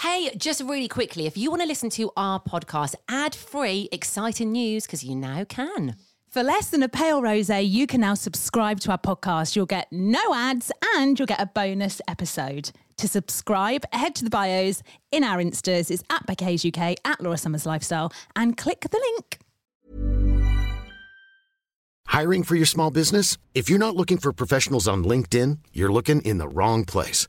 Hey, just really quickly, if you want to listen to our podcast ad-free, exciting news, because you now can. For less than a pale rosé, you can now subscribe to our podcast. You'll get no ads and you'll get a bonus episode. To subscribe, head to the bios in our Instas. It's at Becky Hayes UK, at Laura Summers Lifestyle, and click the link. Hiring for your small business? If you're not looking for professionals on LinkedIn, you're looking in the wrong place.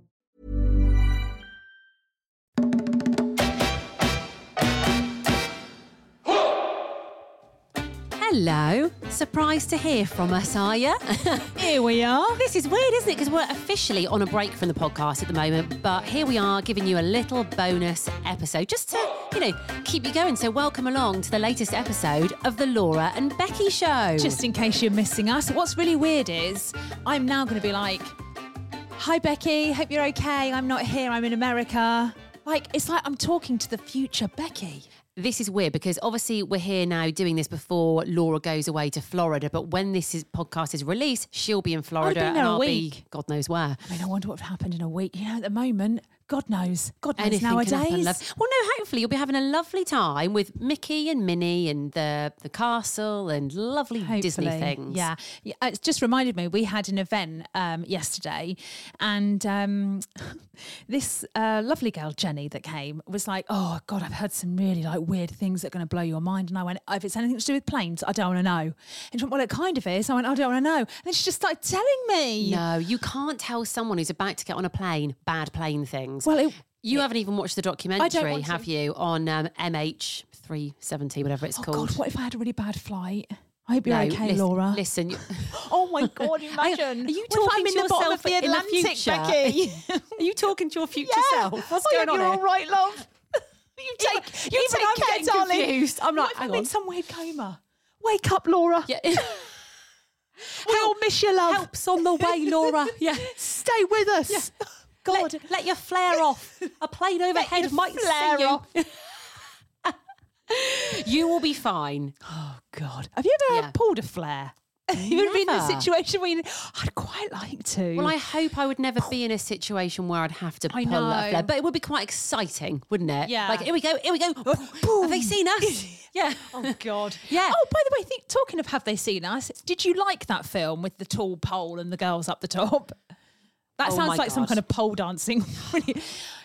Hello. Surprised to hear from us, are you? Here we are. This is weird, isn't it? Because we're officially on a break from the podcast at the moment, but here we are giving you a little bonus episode just to, keep you going. So welcome along to the latest episode of the Laura and Becky Show. Just in case you're missing us. What's really weird is I'm now going to be like, hi, Becky. Hope you're okay. I'm not here. I'm in America. It's like I'm talking to the future Becky. This is weird because obviously we're here now doing this before Laura goes away to Florida. But when this podcast is released, she'll be in Florida and I'll be God knows where. I wonder what happened in a week. At the moment, God knows nowadays. Anything can happen, love. Well, no, hopefully you'll be having a lovely time with Mickey and Minnie and the castle and lovely hopefully. Disney things. Yeah. It's just reminded me, we had an event yesterday and this lovely girl, Jenny, that came was like, oh, God, I've heard some really weird things that are going to blow your mind. And I went, if it's anything to do with planes, I don't want to know. And she went, well, it kind of is. I went, I don't want to know. And then she just started telling me. No, you can't tell someone who's about to get on a plane bad plane things. Well, you haven't even watched the documentary, have you, on MH370, whatever it's called. God, what if I had a really bad flight? I hope you're okay, Laura. Listen. Oh, my God, imagine. Are you talking to yourself in the future? Becky? Are you talking to your future self? What's going on here? You're all right, love. I'm getting confused. I'm like, I'm in some weird coma. Wake up, Laura. Yeah. We'll miss you, love. Help's on the way, Laura. Yeah. Stay with us. Yeah. God, let your flare off. A plane overhead might flare sing you. Off. You will be fine. Oh, God. Have you ever pulled a flare? You would be in a situation where I'd quite like to. Well, I hope I would never be in a situation where I'd have to pull a flare. But it would be quite exciting, wouldn't it? Yeah. Like, here we go. Have they seen us? Yeah. Oh, God. Yeah. Oh, by the way, talking of have they seen us, did you like that film with the tall pole and the girls up the top? That sounds like some kind of pole dancing.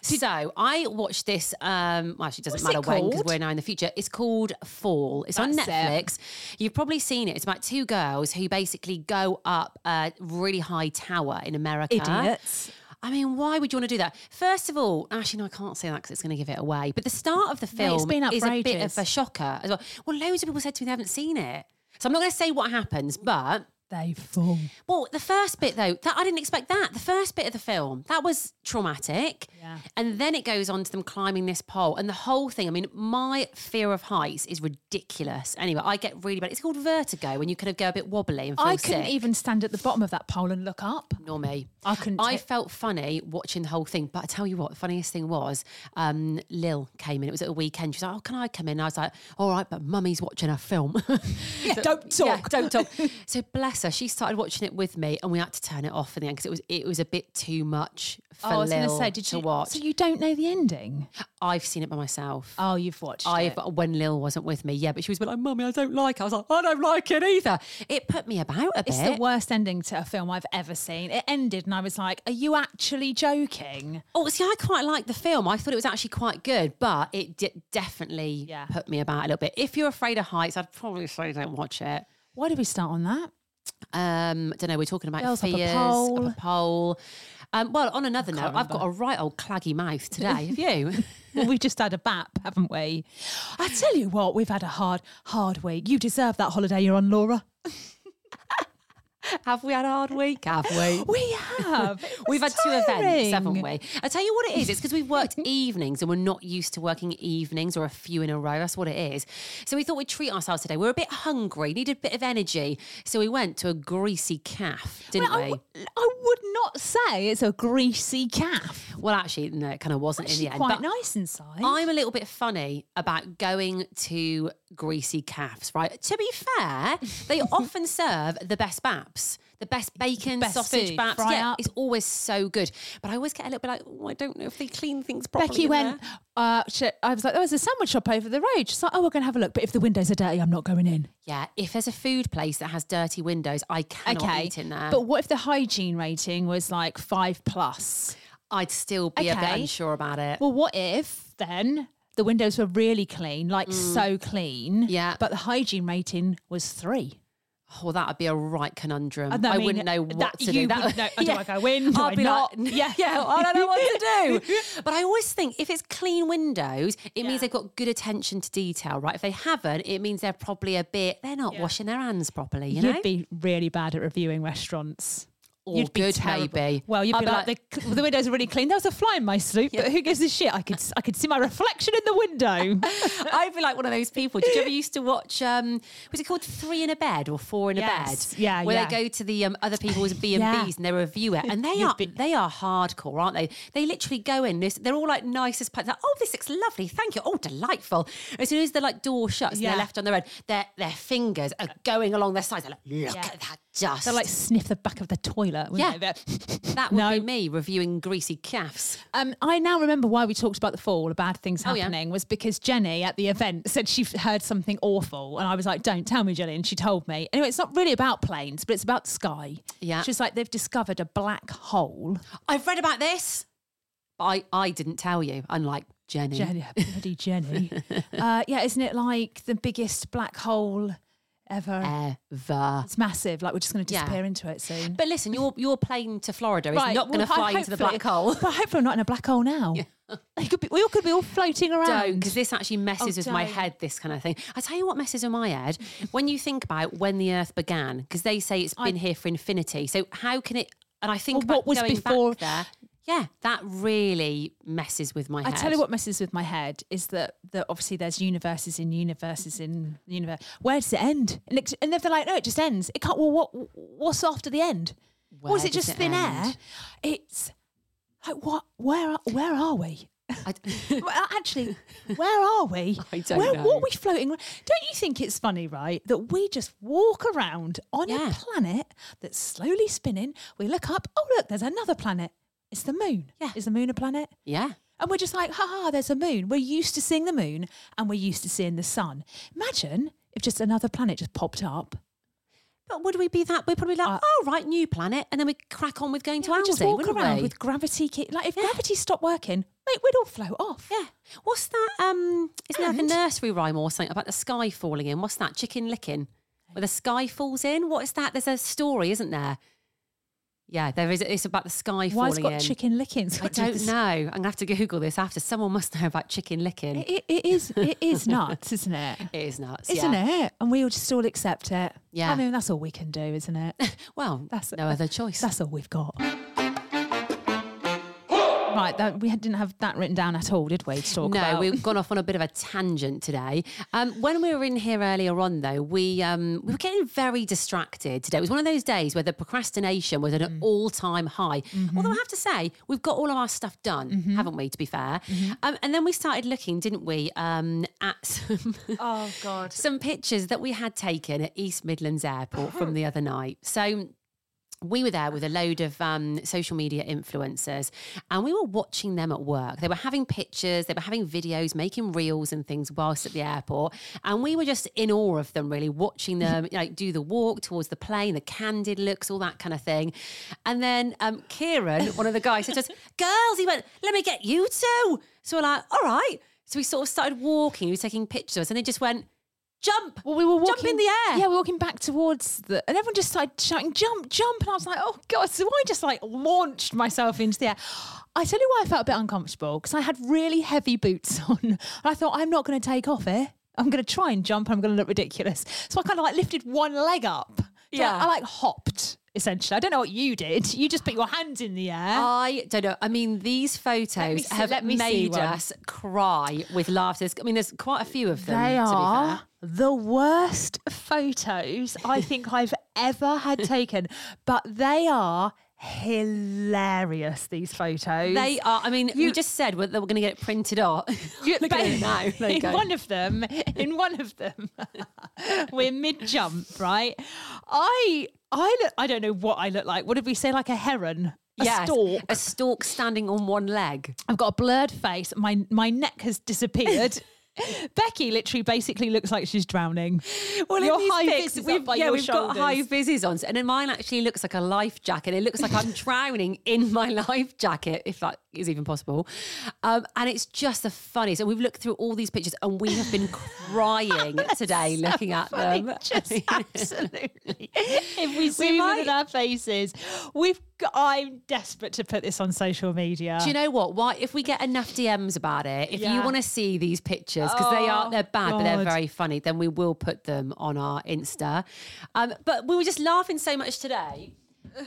So I watched this, actually it doesn't matter when because we're now in the future. It's called Fall. It's on Netflix. You've probably seen it. It's about two girls who basically go up a really high tower in America. Idiots. I mean, why would you want to do that? First of all, actually, no, I can't say that because it's going to give it away. But the start of the film is a bit of a shocker as well. Well, loads of people said to me they haven't seen it. So I'm not going to say what happens, but they full. Well, the first bit though, that I didn't expect that. The first bit of the film, that was traumatic. Yeah. And then it goes on to them climbing this pole and the whole thing. I mean, my fear of heights is ridiculous. Anyway, I get really bad. It's called vertigo when you kind of go a bit wobbly and feel sick. I couldn't even stand at the bottom of that pole and look up. Nor me. I couldn't. I felt funny watching the whole thing, but I tell you what, the funniest thing was Lil came in. It was at a weekend. She's like, "Oh, can I come in?" And I was like, "All right, but mummy's watching a film." Yeah, so, don't talk. Yeah, don't talk. So bless her, she started watching it with me, and we had to turn it off in the end because it was a bit too much for Lil. I was going to say, did you watch? So you don't know the ending? I've seen it by myself. Oh, you've watched it when Lil wasn't with me. Yeah, but she was like, "Mummy, I don't like it." I was like, "I don't like it either." It put me about a bit. It's the worst ending to a film I've ever seen. It ended, and I was like, "Are you actually joking?" Oh, see, I quite liked the film. I thought it was actually quite good, but it definitely put me about a little bit. If you're afraid of heights, I'd probably say don't watch it. Why did we start on that? I don't know. We're talking about girls fears, up a pole. Well, on another note, I've got a right old claggy mouth today. Have you? Well, we just had a bap, haven't we? I tell you what, we've had a hard week. You deserve that holiday you're on, Laura. Have we had a hard week? Have we? We have. We've had two events, haven't we? I tell you what it is. It's because we've worked evenings and we're not used to working evenings or a few in a row. That's what it is. So we thought we'd treat ourselves today. We were a bit hungry, needed a bit of energy. So we went to a greasy calf, didn't we? I would not say it's a greasy calf. Well, actually, no, it kind of wasn't in the end. Quite nice inside. I'm a little bit funny about going to greasy calves, right? To be fair, they often serve the best baps, the best bacon, best sausage food, baps. Yeah, it's always so good. But I always get a little bit like, oh, I don't know if they clean things properly. Becky went, I was like, there's a sandwich shop over the road. She's like, oh, we're going to have a look. But if the windows are dirty, I'm not going in. Yeah, if there's a food place that has dirty windows, I cannot eat in there. But what if the hygiene rating was like 5+? I'd still be a bit unsure about it. Well, what if then the windows were really clean, so clean, but the hygiene rating was 3? Oh, that would be a right conundrum. I wouldn't know what to do. Do I go in? Do I not? I don't know what to do. But I always think if it's clean windows, it means they've got good attention to detail, right? If they haven't, it means they're probably not washing their hands properly, you know? You'd be really bad at reviewing restaurants. Or you'd be good, terrible. Maybe. Well, you'd be the windows are really clean. There was a fly in my soup, but who gives a shit? I could see my reflection in the window. I'd be like one of those people. Did you ever used to watch, was it called 3 in a Bed or 4 in a Bed? Yeah, where they go to the other people's B&Bs and they review it. And they are hardcore, aren't they? They literally go in, they're all like nice as pants. Like, oh, this looks lovely. Thank you. Oh, delightful. As soon as the door shuts and they're left on their own, their fingers are going along their sides. They're like, look at that. Just. They'll sniff the back of the toilet. That would be me reviewing greasy calves. I now remember why we talked about the fall, the bad things happening, was because Jenny at the event said she heard something awful. And I was like, don't tell me, Jenny. And she told me. Anyway, it's not really about planes, but it's about the sky. Yeah. She's like, they've discovered a black hole. I've read about this. But I didn't tell you, unlike Jenny. Bloody Jenny. Isn't it like the biggest black hole ever. It's massive. We're just going to disappear into it soon. But listen, your plane to Florida is not going to fly into the black hole. But hopefully I'm not in a black hole now. Yeah. We all could be all floating around. Because this actually messes with my head, this kind of thing. I tell you what messes with my head. When you think about when the Earth began, because they say it's been here for infinity. So how can it... And I think about what was before there... Yeah, that really messes with my head. I tell you what messes with my head is that obviously there's universes in universe. Where does it end? And if they're like, no, it just ends. It can't. Well, what's after the end? Or is it just thin air? It's like what? Where are we? Actually, where are we? I don't know. What are we floating? Don't you think it's funny, right, that we just walk around on a planet that's slowly spinning? We look up. Oh, look, there's another planet. It's the moon. Yeah. Is the moon a planet? Yeah. And we're just like, ha, there's a moon. We're used to seeing the moon and we're used to seeing the sun. Imagine if just another planet just popped up. But would we be that? We'd probably new planet. And then we crack on with going to Aldi, wouldn't we? With gravity. If gravity stopped working, mate, we'd all float off. Yeah. What's that? Isn't there a nursery rhyme or something about the sky falling in? What's that? Chicken licking? Where the sky falls in? What is that? There's a story, isn't there? Yeah, there is. It's about the sky falling in. Why has it got chicken licking? I don't know. I'm going to have to Google this after. Someone must know about chicken licking. It is nuts, isn't it? It is nuts, isn't it? And we will just all accept it. Yeah. I mean, that's all we can do, isn't it? Well, that's no other choice. That's all we've got. Right, we didn't have that written down at all, did we? No, we've gone off on a bit of a tangent today. When we were in here earlier on, though, we were getting very distracted today. It was one of those days where the procrastination was at an all-time high. Mm-hmm. Although I have to say, we've got all of our stuff done, haven't we, to be fair? Mm-hmm. And then we started looking, didn't we, at some pictures that we had taken at East Midlands Airport from the other night. So we were there with a load of social media influencers, and we were watching them at work. They were having pictures, they were having videos, making reels and things whilst at the airport. And we were just in awe of them, really, watching them do the walk towards the plane, the candid looks, all that kind of thing. And then Kieran, one of the guys, said to us, "Girls," he went, "let me get you two." So we're like, "All right." So we sort of started walking, he was taking pictures of us, and they just went, "Jump!" Well, we were walking, jump in the air. Yeah, we were walking back towards and everyone just started shouting, "Jump, jump!" And I was like, "Oh God!" So I just launched myself into the air. I tell you why I felt a bit uncomfortable, because I had really heavy boots on, and I thought, I'm not going to take off here. I'm going to try and jump, and I'm going to look ridiculous. So I kind of lifted one leg up. Yeah, I hopped. Essentially, I don't know what you did. You just put your hands in the air. I don't know. I mean, these photos made us cry with laughter. I mean, there's quite a few of them. They are the worst photos I think I've ever had taken, but they are hilarious, these photos. They are. I mean, we just said that we're going to get it printed out. Look at it now. There you go. In one of them, we're mid-jump, right? I don't know what I look like. What did we say? Like a heron? A stork. A stork standing on one leg. I've got a blurred face. My neck has disappeared. Becky literally basically looks like she's drowning. Well, your high-vis is up by your shoulders. Yeah, we've got high-vises on. And then mine actually looks like a life jacket. It looks like I'm drowning in my life jacket, if that is even possible. And it's just the funniest. And we've looked through all these pictures and we have been crying today looking at them. Just absolutely. If we zoom in our faces, I'm desperate to put this on social media. Do you know what? Why? If we get enough DMs about it, if you want to see these pictures, because they're bad, God, but they're very funny, then we will put them on our Insta. But we were just laughing so much today.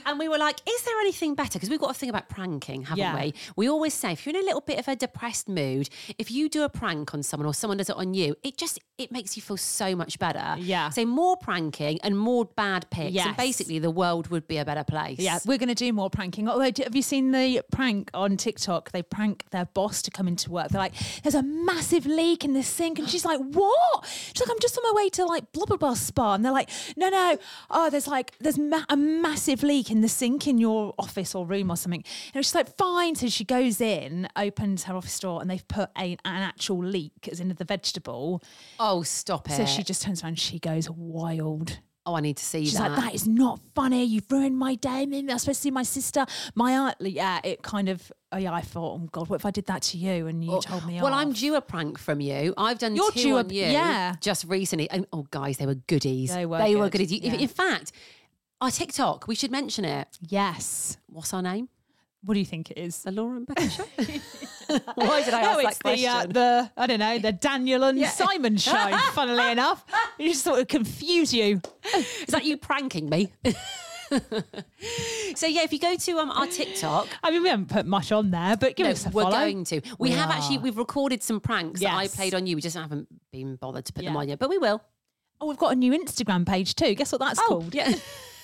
And we were like, is there anything better? Because we've got a thing about pranking, haven't we? We always say, if you're in a little bit of a depressed mood, if you do a prank on someone or someone does it on you, it makes you feel so much better. Yeah. So more pranking and more bad pics. Yes. And basically the world would be a better place. Yeah, we're going to do more pranking. Although, have you seen the prank on TikTok? They prank their boss to come into work. They're like, there's a massive leak in the sink. And she's like, what? She's like, I'm just on my way to blah, blah, blah spa. And they're like, no. Oh, there's a massive leak in the sink in your office or room or something. And she's like, fine. So she goes in, opens her office door, and they've put an actual leek as in the vegetable. Oh, stop it. So she just turns around and she goes wild. Oh, I need to see She's like, that is not funny. You've ruined my day. Maybe I'm supposed to see my sister, my aunt. Yeah, it kind of... Oh yeah, I thought, oh God, what if I did that to you and you told me off? Well, I'm due a prank from you. I've done two on you just recently. And, oh, guys, they were goodies. They were goodies. Yeah. In fact... Our TikTok, we should mention it. Yes. What's our name? What do you think it is? The Laura and Becky Show? Why did I ask that question? I don't know, the Daniel and Simon Show, funnily enough. You just sort of confuse you. Is that you pranking me? So yeah, if you go to our TikTok, I mean, we haven't put much on there, but give us a follow. We're going to. We've recorded some pranks that I played on you. We just haven't been bothered to put them on yet, but we will. Oh, we've got a new Instagram page too. Guess what that's called? Yeah.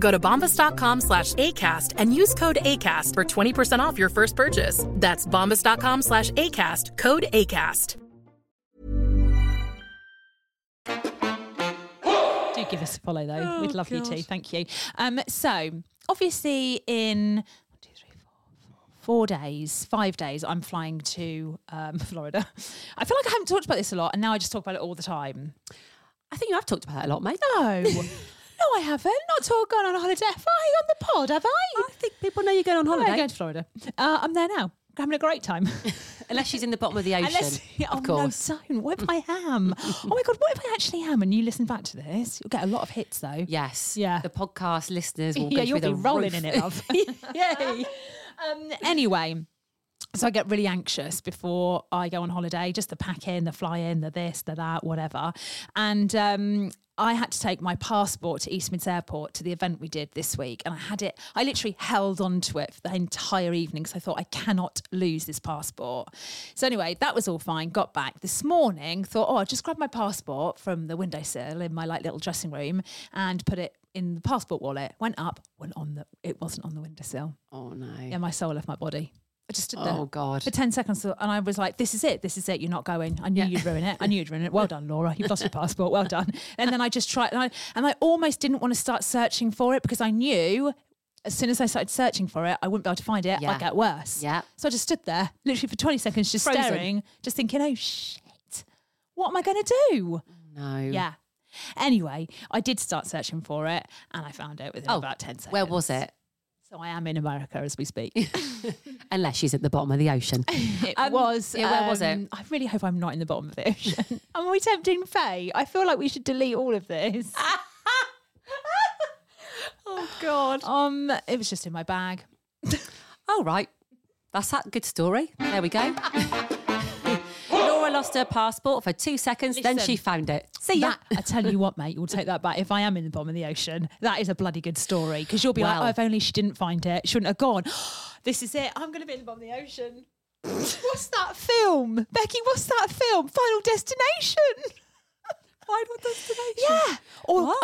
Go to bombas.com/ACAST and use code ACAST for 20% off your first purchase. That's bombas.com/ACAST, code ACAST. Do give us a follow, though. We'd love you to. Thank you. So, obviously, in 5 days, I'm flying to Florida. I feel like I haven't talked about this a lot, and now I just talk about it all the time. I think you have talked about it a lot, mate. No. No, I haven't. Not at all gone on holiday. Have I on the pod? Have I? I think people know you're going on holiday. I'm going to Florida. I'm there now. I'm having a great time. Unless she's in the bottom of the ocean, of course. No, don't. What if I am? Oh, my God, what if I actually am? And you listen back to this. You'll get a lot of hits, though. Yes. Yeah. The podcast listeners will go through the roof. Yeah, you'll be rolling in it, love. Yay. Anyway, so I get really anxious before I go on holiday. Just the packing, the flying, the this, the that, whatever. And I had to take my passport to East Midlands Airport to the event we did this week. And I had it, I literally held on to it for the entire evening because I thought I cannot lose this passport. So anyway, that was all fine. Got back this morning, thought, oh, I'll just grab my passport from the windowsill in my like little dressing room and put it in the passport wallet. Went up, it wasn't on the windowsill. Oh no. Yeah, my soul left my body. I just stood there. Oh, God. For 10 seconds. And I was like, this is it. You're not going. I knew you'd ruin it. Well done, Laura. You've lost your passport. Well done. And then I just tried. And I almost didn't want to start searching for it because I knew as soon as I started searching for it, I wouldn't be able to find it. Yeah. I'd get worse. Yeah. So I just stood there literally for 20 seconds, just frozen, staring, just thinking, oh, shit. What am I going to do? No. Yeah. Anyway, I did start searching for it and I found it within about 10 seconds. Where was it? So I am in America as we speak. Unless she's at the bottom of the ocean. It was. Yeah, where was it? I really hope I'm not in the bottom of the ocean. Am I tempting Faye? I feel like we should delete all of this. Oh, God. It was just in my bag. All right. That's that good story. There we go. Lost her passport for 2 seconds. Listen, then she found it. See ya. I tell you what, mate, you'll take that back. If I am in the bottom of the ocean, that is a bloody good story because you'll be like, oh, if only she didn't find it, she wouldn't have gone. This is it. I'm going to be in the bottom of the ocean. What's that film? Becky, what's that film? Final Destination. Final Destination? Yeah.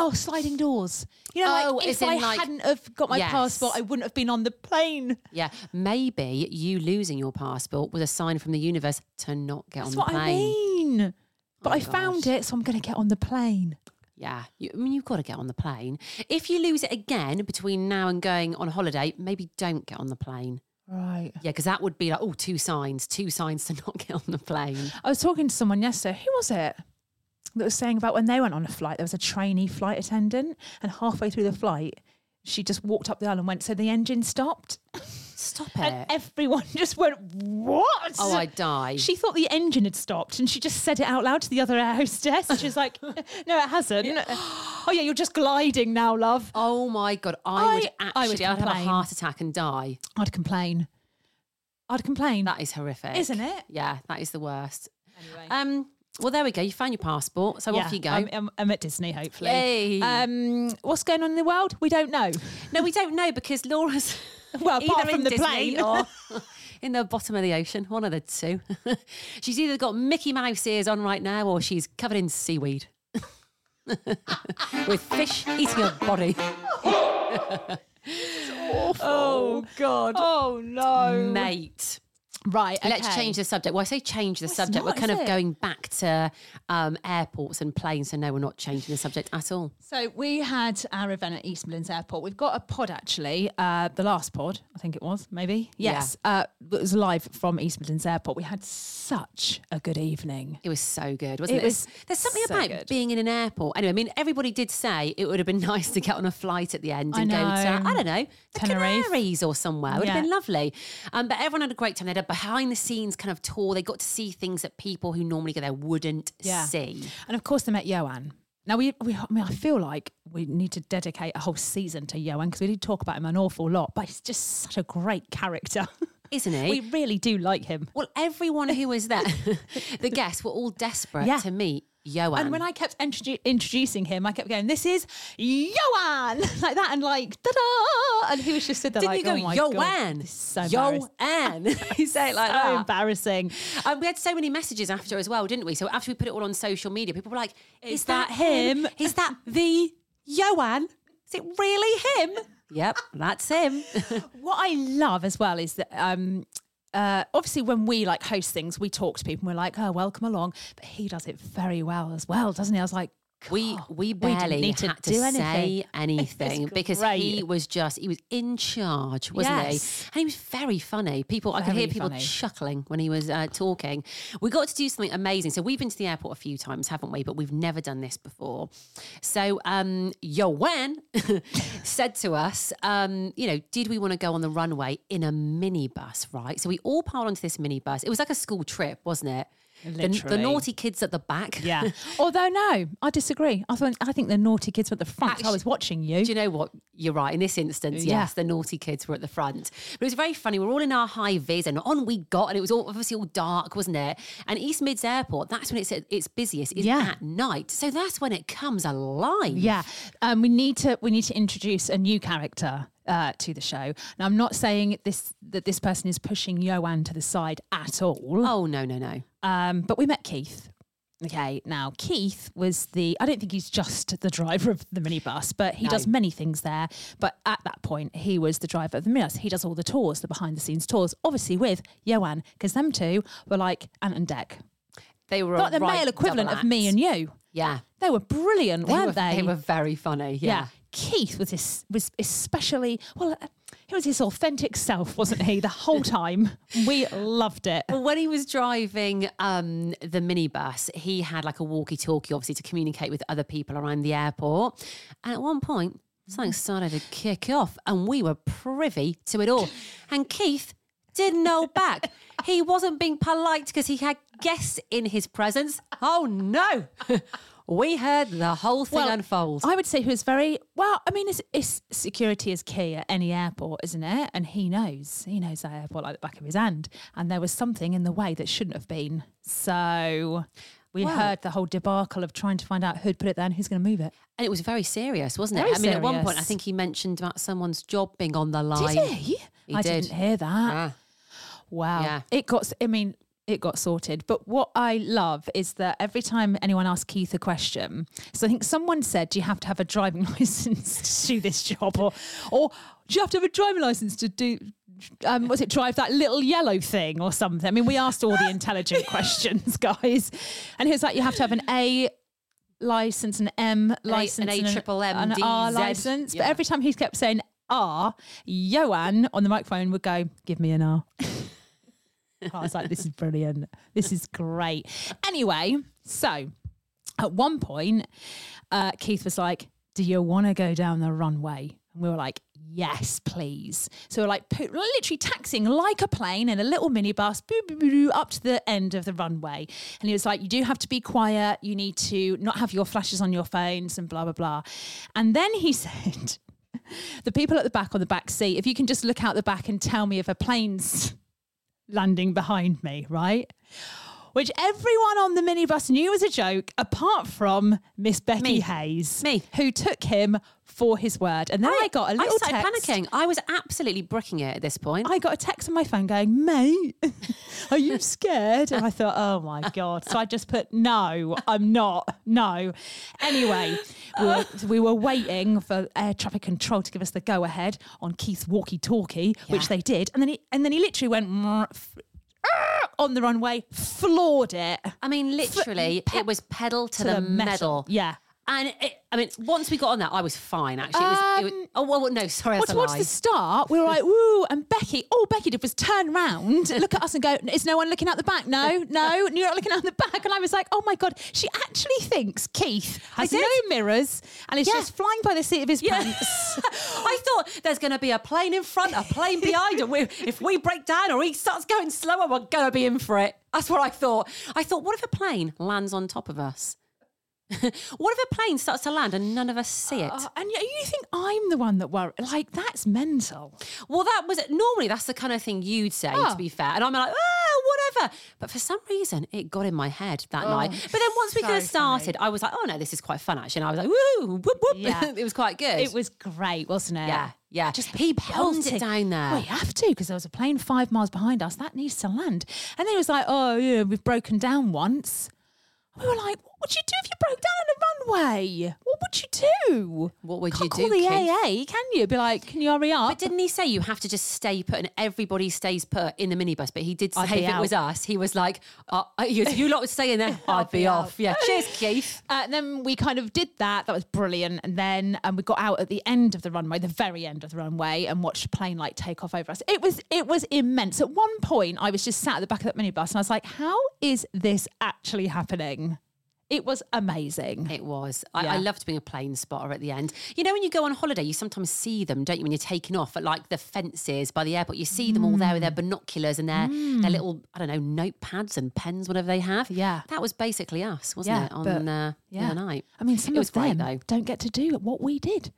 Or Sliding Doors. You know, like if I hadn't have got my passport, I wouldn't have been on the plane. Yeah. Maybe you losing your passport was a sign from the universe to not get on the plane. That's what I mean. But I found it, so I'm going to get on the plane. Yeah. You've got to get on the plane. If you lose it again between now and going on holiday, maybe don't get on the plane. Right. Yeah, because that would be like, oh, two signs to not get on the plane. I was talking to someone yesterday. Who was it? That was saying about when they went on a flight, there was a trainee flight attendant and halfway through the flight, she just walked up the aisle and went, so the engine stopped? Stop it. And everyone just went, what? Oh, I die. She thought the engine had stopped and she just said it out loud to the other air hostess. And she was like, no, it hasn't. Oh, yeah, you're just gliding now, love. Oh, my God. I'd have a heart attack and die. I'd complain. That is horrific. Isn't it? Yeah, that is the worst. Anyway. Well, there we go. You found your passport, so off you go. I'm at Disney, hopefully. Yay. What's going on in the world? We don't know. No, we don't know because Laura's apart from the Disney plane or in the bottom of the ocean, one of the two. She's either got Mickey Mouse ears on right now or she's covered in seaweed with fish eating her body. It's awful. Oh God. Oh no, mate. Right, okay. Let's change the subject. Well, I say change the subject. We're kind of going back to airports and planes, so no, we're not changing the subject at all. So we had our event at East Midlands Airport. We've got a pod, actually, the last pod, I think it was, maybe. Yes, yeah. It was live from East Midlands Airport. We had such a good evening. It was so good, wasn't it? There's something so about being in an airport. Anyway, I mean, everybody did say it would have been nice to get on a flight at the end and go to, I don't know, the Canaries or somewhere. It would have been lovely. But everyone had a great time. They had a behind the scenes kind of tour. They got to see things that people who normally go there wouldn't see. And of course they met Ioan. Now I feel like we need to dedicate a whole season to Ioan because we did talk about him an awful lot, but he's just such a great character. isn't he? We really do like him. Well, everyone who was there, the guests were all desperate to meet Ioan. And when I kept introducing him, I kept going, this is Ioan, like that, and like, ta-da! And he was just stood there like, oh my God. Ioan! This is so Ioan! You say it like that. So embarrassing. And we had so many messages after as well, didn't we? So after we put it all on social media, people were like, is that him? Is that the Ioan? Is it really him? Yep, that's him. What I love as well is that... obviously when we like host things, we talk to people and we're like, oh, welcome along. But he does it very well as well, doesn't he? I was like, we barely had to say anything because he was just, he was in charge, wasn't he? And he was very funny. I could hear people chuckling when he was talking. We got to do something amazing. So we've been to the airport a few times, haven't we? But we've never done this before. So Ioan said to us, did we want to go on the runway in a minibus, right? So we all piled onto this minibus. It was like a school trip, wasn't it? The naughty kids at the back. Yeah. Although, no, I disagree. I think the naughty kids were at the front. Actually, I was watching you. Do you know what? You're right. In this instance, yes, the naughty kids were at the front. But it was very funny. We were all in our high vis and on we got, and it was obviously all dark, wasn't it? And East Midlands Airport, that's when it's at its busiest, is at night. So that's when it comes alive. Yeah. We need to introduce a new character to the show. Now, I'm not saying that this person is pushing Ioan to the side at all. Oh, no. But we met Keith. Okay, now Keith was I don't think he's just the driver of the minibus, but he does many things there. But at that point, he was the driver of the minibus. He does all the tours, the behind-the-scenes tours, obviously with Ioan, because them two were like Ant and Dec. They were like the male equivalent of me and you. Yeah. They were brilliant, weren't they? They were very funny, yeah. Keith was especially, well, he was his authentic self, wasn't he, the whole time? We loved it. Well, when he was driving the minibus, he had like a walkie-talkie, obviously, to communicate with other people around the airport. And at one point, something started to kick off and we were privy to it all. And Keith didn't hold back. He wasn't being polite because he had guests in his presence. Oh, no. We heard the whole thing unfold. I would say he was very, security is key at any airport, isn't it? And he knows that airport like the back of his hand. And there was something in the way that shouldn't have been. So we heard the whole debacle of trying to find out who'd put it there and who's going to move it. And it was very serious, wasn't it? At one point, I think he mentioned about someone's job being on the line. Did he? I didn't hear that. Wow. Yeah. It got sorted. But what I love is that every time anyone asks Keith a question, so I think someone said, do you have to have a driving licence to do this job? Or do you have to have a driving licence to do, drive that little yellow thing or something? I mean, we asked all the intelligent questions, guys. And he was like, you have to have an A licence, an M licence, an AMMDZ, an R licence. Yeah. But every time he kept saying R, Ioan on the microphone would go, give me an R. I was like, this is brilliant. This is great. Anyway, so at one point, Keith was like, do you want to go down the runway? And we were like, yes, please. So we're like literally taxiing like a plane in a little minibus up to the end of the runway. And he was like, you do have to be quiet. You need to not have your flashes on your phones and blah, blah, blah. And then he said, the people at the back on the back seat, if you can just look out the back and tell me if a plane's landing behind me, right? Which everyone on the minibus knew was a joke, apart from Miss Becky Hayes. Me. Who took him for his word. And then I got a little text. I started panicking. I was absolutely bricking it at this point. I got a text on my phone going, mate, are you scared? And I thought, oh my God. So I just put, no, I'm not. No. Anyway, we were waiting for air traffic control to give us the go ahead on Keith's walkie-talkie, which they did. And then he literally went... on the runway, floored it. I mean, literally, it was pedal to the metal. Yeah. And once we got on that, I was fine, actually. Towards the start, we were like, woo, and Becky, all Becky did was turn round, look at us and go, is no one looking out the back? No, you're not looking out the back. And I was like, oh my God, she actually thinks Keith has no mirrors and is just flying by the seat of his pants. I thought there's going to be a plane in front, a plane behind, and if we break down or he starts going slower, we're going to be in for it. That's what I thought. I thought, what if a plane lands on top of us? What if a plane starts to land and none of us see it? And you think I'm the one that worries? Like, that's mental. Well, that was normally that's the kind of thing you'd say, to be fair. And I'm like, whatever. But for some reason, it got in my head that night. But then once we kind of started, I was like, oh no, this is quite fun actually. And I was like, woo, whoop, whoop. Yeah. It was quite good. It was great, wasn't it? Yeah. Yeah, just he pounded it down there. Well, you have to, because there was a plane 5 miles behind us. That needs to land. And then he was like, oh, yeah, we've broken down once. We were like, what would you do if you broke down on a runway? What would you do? What would you do? Can't call the AA, can you? Be like, can you hurry up? But didn't he say you have to just stay put and everybody stays put in the minibus? But he did say if it was us, he was like, you lot would stay in there, I'd be off. Yeah, cheers, Keith. And then we kind of did that. That was brilliant. And then we got out at the end of the runway, the very end of the runway, and watched a plane like take off over us. It was immense. At one point, I was just sat at the back of that minibus and I was like, how is this actually happening? It was amazing. It was. I loved being a plane spotter at the end. You know, when you go on holiday, you sometimes see them, don't you, when you're taking off at like the fences by the airport. You see them all there with their binoculars and their little, I don't know, notepads and pens, whatever they have. Yeah. That was basically us, wasn't it, on the night? I mean, some of them don't get to do what we did.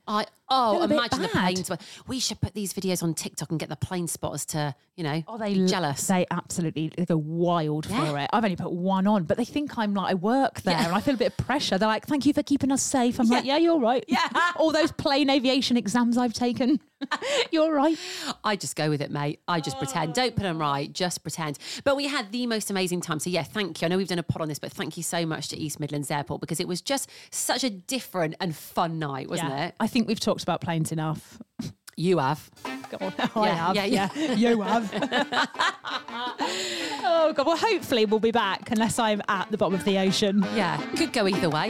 Imagine the planes. We should put these videos on TikTok and get the plane spotters to, be jealous. They absolutely go wild for it. I've only put one on, but they think I'm like, I work there and I feel a bit of pressure. They're like, thank you for keeping us safe. I'm like, yeah, you're right. Yeah. All those plane aviation exams I've taken. You're right. I just go with it, mate. I just pretend. Don't put them right. Just pretend. But we had the most amazing time. So yeah, thank you. I know we've done a pod on this, but thank you so much to East Midlands Airport because it was just such a different and fun night, wasn't it? I think we've talked about planes enough. You have. God, I have. Yeah. You have. Oh God. Well, hopefully we'll be back unless I'm at the bottom of the ocean. Yeah. Could go either way.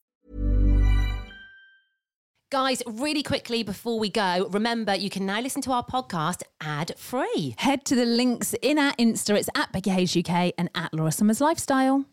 Guys, really quickly before we go, remember you can now listen to our podcast ad-free. Head to the links in our Insta. It's @Becky Hayes UK and @Laura Summers Lifestyle.